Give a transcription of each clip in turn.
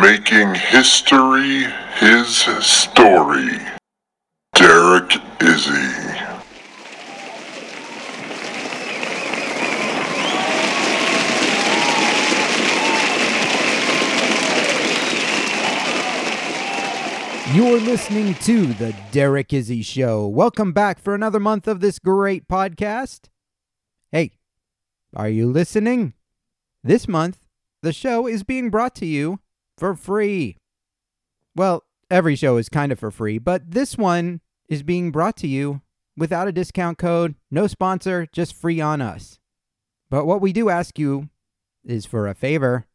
Making history his story, Derek Izzy. You're listening to the Derek Izzy Show. Welcome back for another month of this great podcast. Hey, are you listening? This month, the show is being brought to you for free. Well, every show is kind of for free, but this one is being brought to you without a discount code, no sponsor, just free on us. But what we do ask you is for a favor.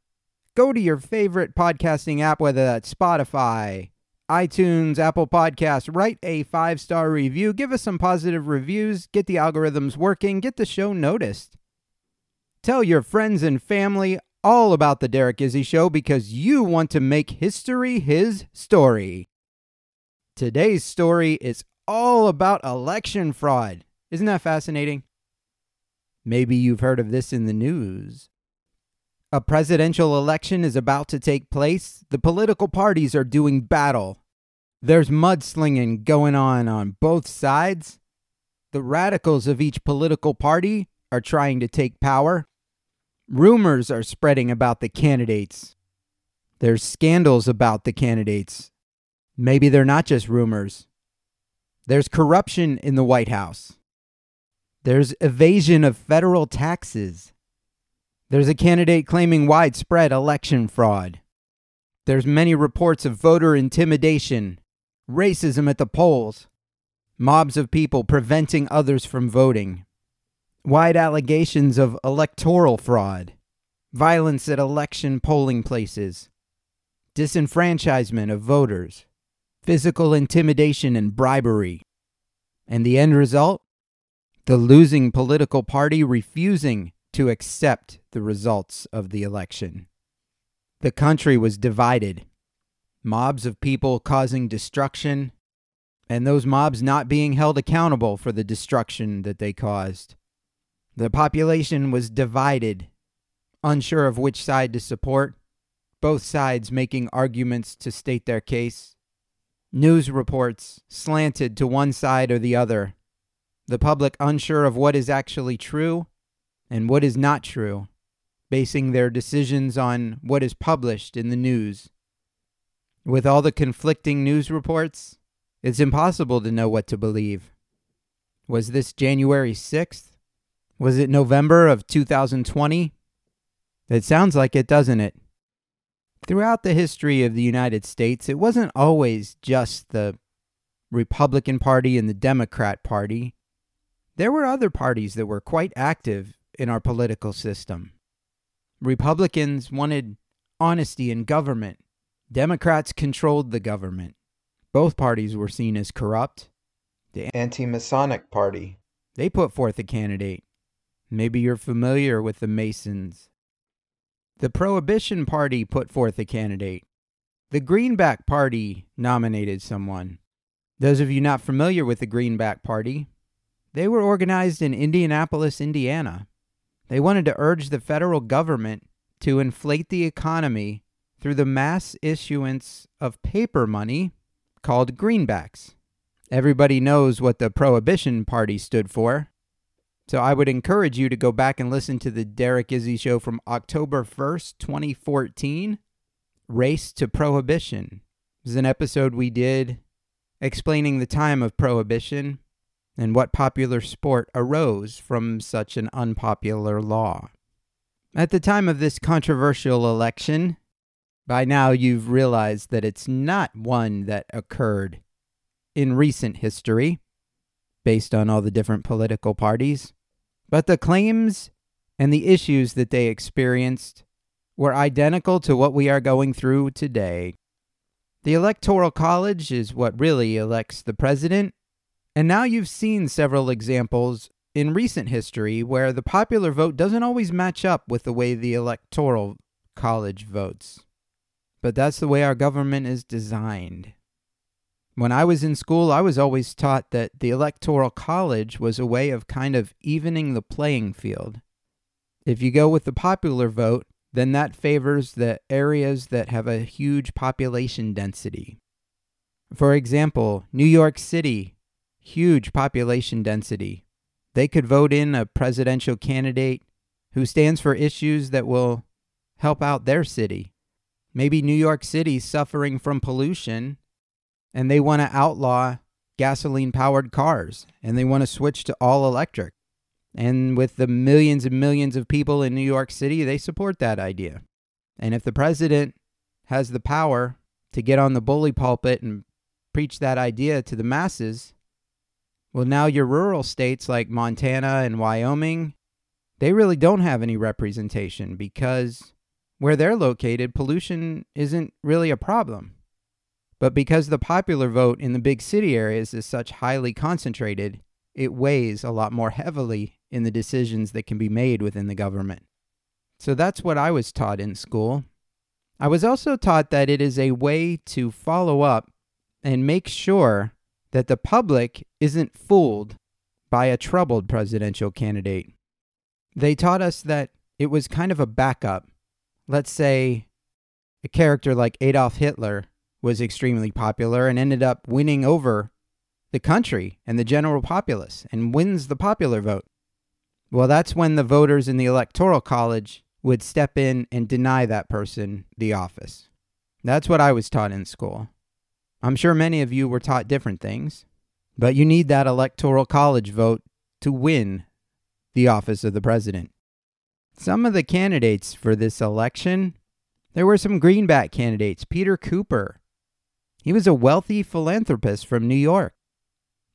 Go to your favorite podcasting app, whether that's Spotify, iTunes, Apple Podcast, write a 5-star review, give us some positive reviews, get the algorithms working, get the show noticed. Tell your friends and family all about the Derek Izzy Show because you want to make history his story. Today's story is all about election fraud. Isn't that fascinating? Maybe you've heard of this in the news. A presidential election is about to take place. The political parties are doing battle. There's mudslinging going on both sides. The radicals of each political party are trying to take power. Rumors are spreading about the candidates. There's scandals about the candidates. Maybe they're not just rumors. There's corruption in the White House. There's evasion of federal taxes. There's a candidate claiming widespread election fraud. There's many reports of voter intimidation, racism at the polls, mobs of people preventing others from voting. Wide allegations of electoral fraud, violence at election polling places, disenfranchisement of voters, physical intimidation and bribery. And the end result? The losing political party refusing to accept the results of the election. The country was divided. Mobs of people causing destruction, and those mobs not being held accountable for the destruction that they caused. The population was divided, unsure of which side to support, both sides making arguments to state their case. News reports slanted to one side or the other, the public unsure of what is actually true and what is not true, basing their decisions on what is published in the news. With all the conflicting news reports, it's impossible to know what to believe. Was this January 6th? Was it November of 2020? It sounds like it, doesn't it? Throughout the history of the United States, it wasn't always just the Republican Party and the Democrat Party. There were other parties that were quite active in our political system. Republicans wanted honesty in government. Democrats controlled the government. Both parties were seen as corrupt. The Anti-Masonic Party, they put forth a candidate. Maybe you're familiar with the Masons. The Prohibition Party put forth a candidate. The Greenback Party nominated someone. Those of you not familiar with the Greenback Party, they were organized in Indianapolis, Indiana. They wanted to urge the federal government to inflate the economy through the mass issuance of paper money called greenbacks. Everybody knows what the Prohibition Party stood for. So I would encourage you to go back and listen to the Derek Izzy Show from October 1st, 2014, Race to Prohibition. This is an episode we did explaining the time of Prohibition and what popular sport arose from such an unpopular law. At the time of this controversial election, by now you've realized that it's not one that occurred in recent history, based on all the different political parties. But the claims and the issues that they experienced were identical to what we are going through today. The Electoral College is what really elects the president, and now you've seen several examples in recent history where the popular vote doesn't always match up with the way the Electoral College votes. But that's the way our government is designed. When I was in school, I was always taught that the Electoral College was a way of kind of evening the playing field. If you go with the popular vote, then that favors the areas that have a huge population density. For example, New York City, huge population density. They could vote in a presidential candidate who stands for issues that will help out their city. Maybe New York City suffering from pollution, and they want to outlaw gasoline-powered cars, and they want to switch to all-electric. And with the millions and millions of people in New York City, they support that idea. And if the president has the power to get on the bully pulpit and preach that idea to the masses, well, now your rural states like Montana and Wyoming, they really don't have any representation because where they're located, pollution isn't really a problem. But because the popular vote in the big city areas is such highly concentrated, it weighs a lot more heavily in the decisions that can be made within the government. So that's what I was taught in school. I was also taught that it is a way to follow up and make sure that the public isn't fooled by a troubled presidential candidate. They taught us that it was kind of a backup. Let's say a character like Adolf Hitler was extremely popular and ended up winning over the country and the general populace and wins the popular vote. Well, that's when the voters in the Electoral College would step in and deny that person the office. That's what I was taught in school. I'm sure many of you were taught different things, but you need that Electoral College vote to win the office of the president. Some of the candidates for this election, there were some Greenback candidates. Peter Cooper, he was a wealthy philanthropist from New York.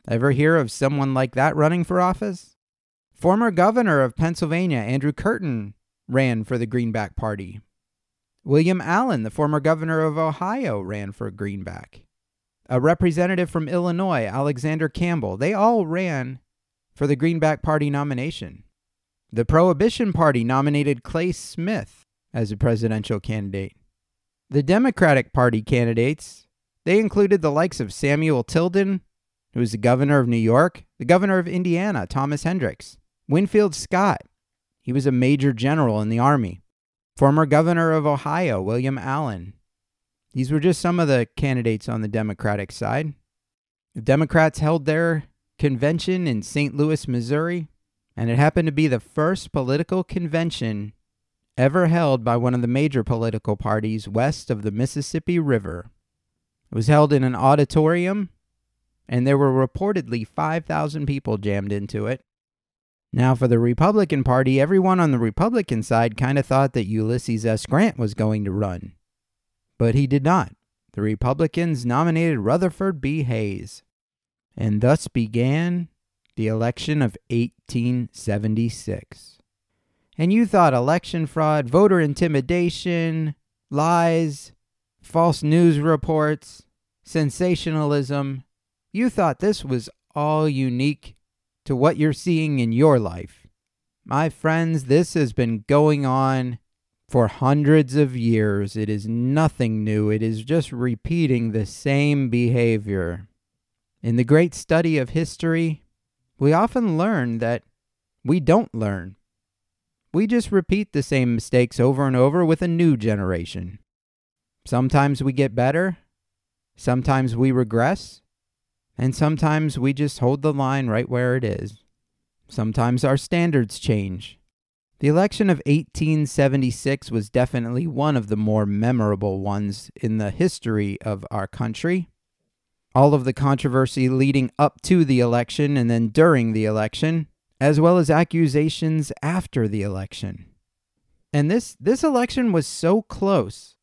Ever hear of someone like that running for office? Former governor of Pennsylvania, Andrew Curtin, ran for the Greenback Party. William Allen, the former governor of Ohio, ran for Greenback. A representative from Illinois, Alexander Campbell, they all ran for the Greenback Party nomination. The Prohibition Party nominated Clay Smith as a presidential candidate. The Democratic Party candidates, they included the likes of Samuel Tilden, who was the governor of New York, the governor of Indiana, Thomas Hendricks, Winfield Scott, he was a major general in the Army, former governor of Ohio, William Allen. These were just some of the candidates on the Democratic side. The Democrats held their convention in St. Louis, Missouri, and it happened to be the first political convention ever held by one of the major political parties west of the Mississippi River. It was held in an auditorium, and there were reportedly 5,000 people jammed into it. Now, for the Republican Party, everyone on the Republican side kind of thought that Ulysses S. Grant was going to run, but he did not. The Republicans nominated Rutherford B. Hayes, and thus began the election of 1876. And you thought election fraud, voter intimidation, lies, false news reports, sensationalism, you thought this was all unique to what you're seeing in your life. My friends, this has been going on for hundreds of years. It is nothing new. It is just repeating the same behavior. In the great study of history, we often learn that we don't learn. We just repeat the same mistakes over and over with a new generation. Sometimes we get better, sometimes we regress, and sometimes we just hold the line right where it is. Sometimes our standards change. The election of 1876 was definitely one of the more memorable ones in the history of our country. All of the controversy leading up to the election and then during the election, as well as accusations after the election. And this election was so close.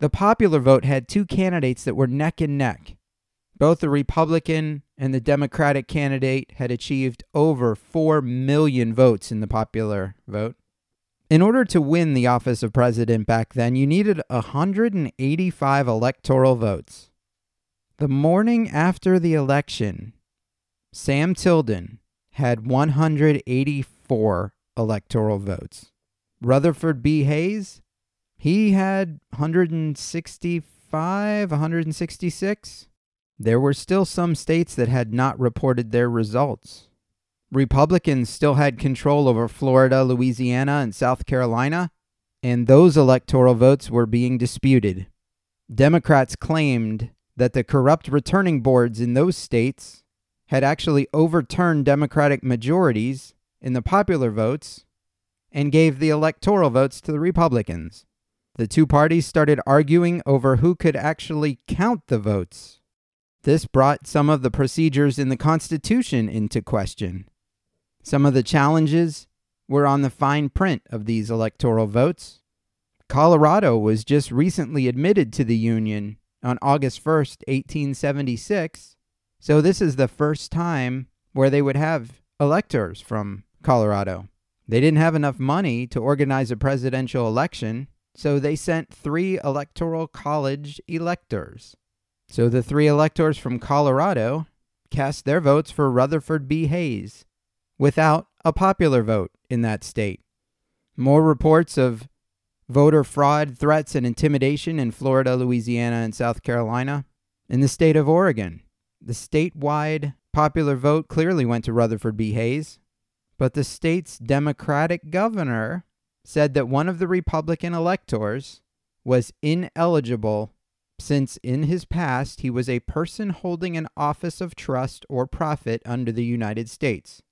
The popular vote had two candidates that were neck and neck. Both the Republican and the Democratic candidate had achieved over 4 million votes in the popular vote. In order to win the office of president back then, you needed 185 electoral votes. The morning after the election, Sam Tilden had 184 electoral votes. Rutherford B. Hayes, he had 165, 166. There were still some states that had not reported their results. Republicans still had control over Florida, Louisiana, and South Carolina, and those electoral votes were being disputed. Democrats claimed that the corrupt returning boards in those states had actually overturned Democratic majorities in the popular votes and gave the electoral votes to the Republicans. The two parties started arguing over who could actually count the votes. This brought some of the procedures in the Constitution into question. Some of the challenges were on the fine print of these electoral votes. Colorado was just recently admitted to the Union on August 1st, 1876, so this is the first time where they would have electors from Colorado. They didn't have enough money to organize a presidential election, so they sent 3 Electoral College electors. So the 3 electors from Colorado cast their votes for Rutherford B. Hayes without a popular vote in that state. More reports of voter fraud, threats, and intimidation in Florida, Louisiana, and South Carolina. In the state of Oregon, the statewide popular vote clearly went to Rutherford B. Hayes, but the state's Democratic governor said that one of the Republican electors was ineligible since in his past he was a person holding an office of trust or profit under the United States.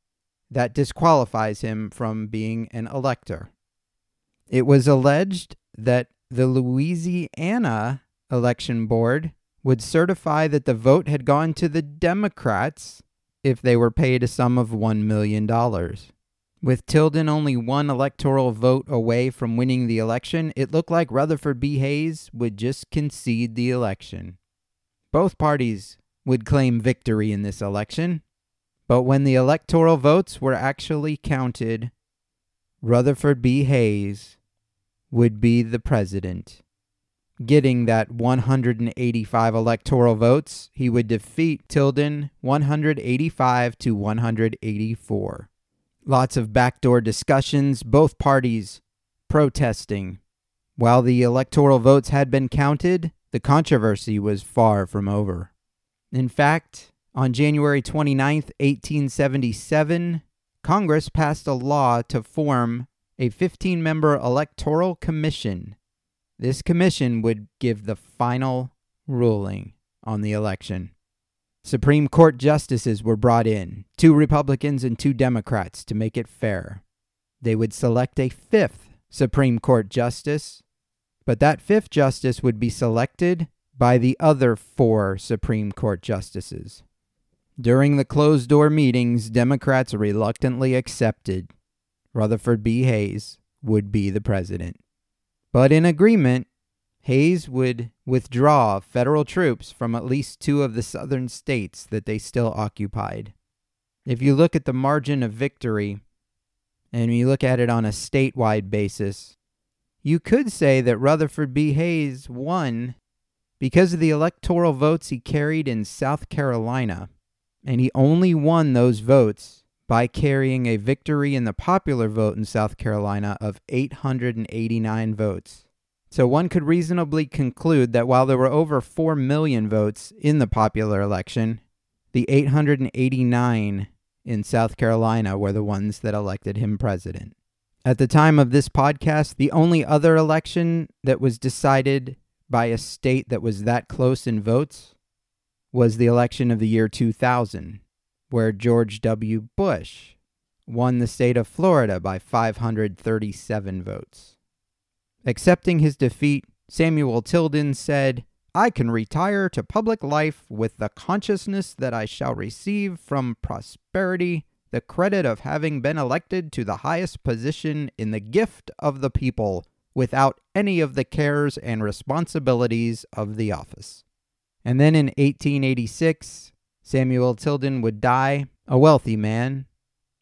That disqualifies him from being an elector. It was alleged that the Louisiana election board would certify that the vote had gone to the Democrats if they were paid a sum of $1 million. With Tilden only 1 electoral vote away from winning the election, it looked like Rutherford B. Hayes would just concede the election. Both parties would claim victory in this election, but when the electoral votes were actually counted, Rutherford B. Hayes would be the president. Getting that 185 electoral votes, he would defeat Tilden 185 to 184. Lots of backdoor discussions, both parties protesting. While the electoral votes had been counted, the controversy was far from over. In fact, on January 29, 1877, Congress passed a law to form a 15-member electoral commission. This commission would give the final ruling on the election. Supreme Court justices were brought in, 2 Republicans and 2 Democrats, to make it fair. They would select a 5th Supreme Court justice, but that 5th justice would be selected by the other 4 Supreme Court justices. During the closed-door meetings, Democrats reluctantly accepted Rutherford B. Hayes would be the president. But in agreement, Hayes would withdraw federal troops from at least 2 of the southern states that they still occupied. If you look at the margin of victory, and you look at it on a statewide basis, you could say that Rutherford B. Hayes won because of the electoral votes he carried in South Carolina. And he only won those votes by carrying a victory in the popular vote in South Carolina of 889 votes. So one could reasonably conclude that while there were over 4 million votes in the popular election, the 889 in South Carolina were the ones that elected him president. At the time of this podcast, the only other election that was decided by a state that was that close in votes was the election of the year 2000, where George W. Bush won the state of Florida by 537 votes. Accepting his defeat, Samuel Tilden said, "I can retire to public life with the consciousness that I shall receive from prosperity the credit of having been elected to the highest position in the gift of the people, without any of the cares and responsibilities of the office." And then in 1886, Samuel Tilden would die, a wealthy man,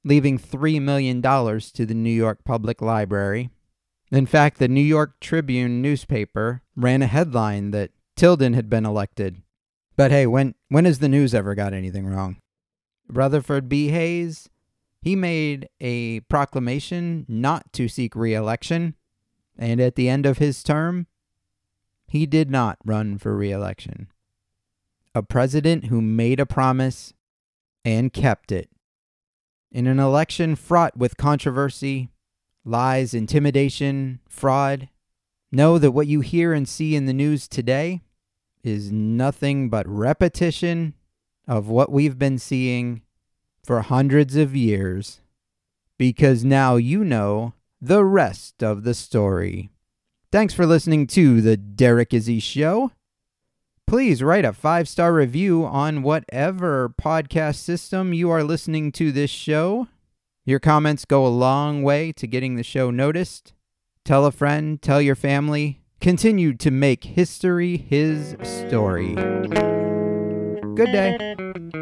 leaving $3 million to the New York Public Library, In fact, the New York Tribune newspaper ran a headline that Tilden had been elected. But hey, when has the news ever got anything wrong? Rutherford B. Hayes, he made a proclamation not to seek re-election, and at the end of his term, he did not run for re-election. A president who made a promise and kept it. In an election fraught with controversy, lies, intimidation, fraud, know that what you hear and see in the news today is nothing but repetition of what we've been seeing for hundreds of years, because now you know the rest of the story. Thanks for listening to The Derek Izzy Show. Please write a 5-star review on whatever podcast system you are listening to this show. Your comments go a long way to getting the show noticed. Tell a friend, tell your family. Continue to make history his story. Good day.